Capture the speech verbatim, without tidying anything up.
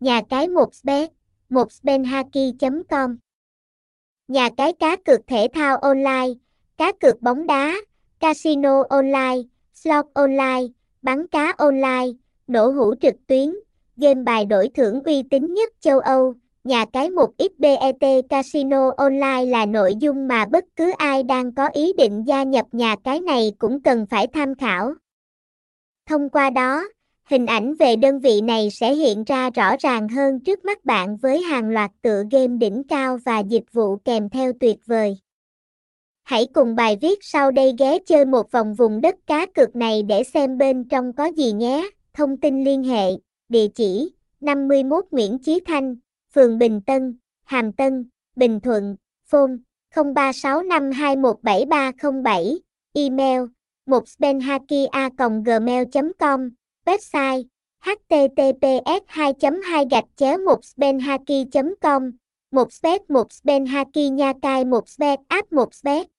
Nhà cái một xbet, một xbet nhacai chấm com. Nhà cái cá cược thể thao online, cá cược bóng đá, casino online, slot online, bắn cá online, nổ hũ trực tuyến, game bài đổi thưởng uy tín nhất châu Âu. Nhà cái một xbet Casino Online là nội dung mà bất cứ ai đang có ý định gia nhập nhà cái này cũng cần phải tham khảo. Thông qua đó, hình ảnh về đơn vị này sẽ hiện ra rõ ràng hơn trước mắt bạn với hàng loạt tựa game đỉnh cao và dịch vụ kèm theo tuyệt vời. Hãy cùng bài viết sau đây ghé chơi một vòng vùng đất cá cược này để xem bên trong có gì nhé. Thông tin liên hệ, địa chỉ năm mươi mốt Nguyễn Chí Thanh, phường Bình Tân, Hàm Tân, Bình Thuận, phone không ba sáu năm hai một bảy ba không bảy, email một xbet nhacai a còng gmail chấm com, website https hai chấm hai gạch chéo một xbet nhacai chấm com, một xbet, một xbet nhacai, một xbet app, một xbet.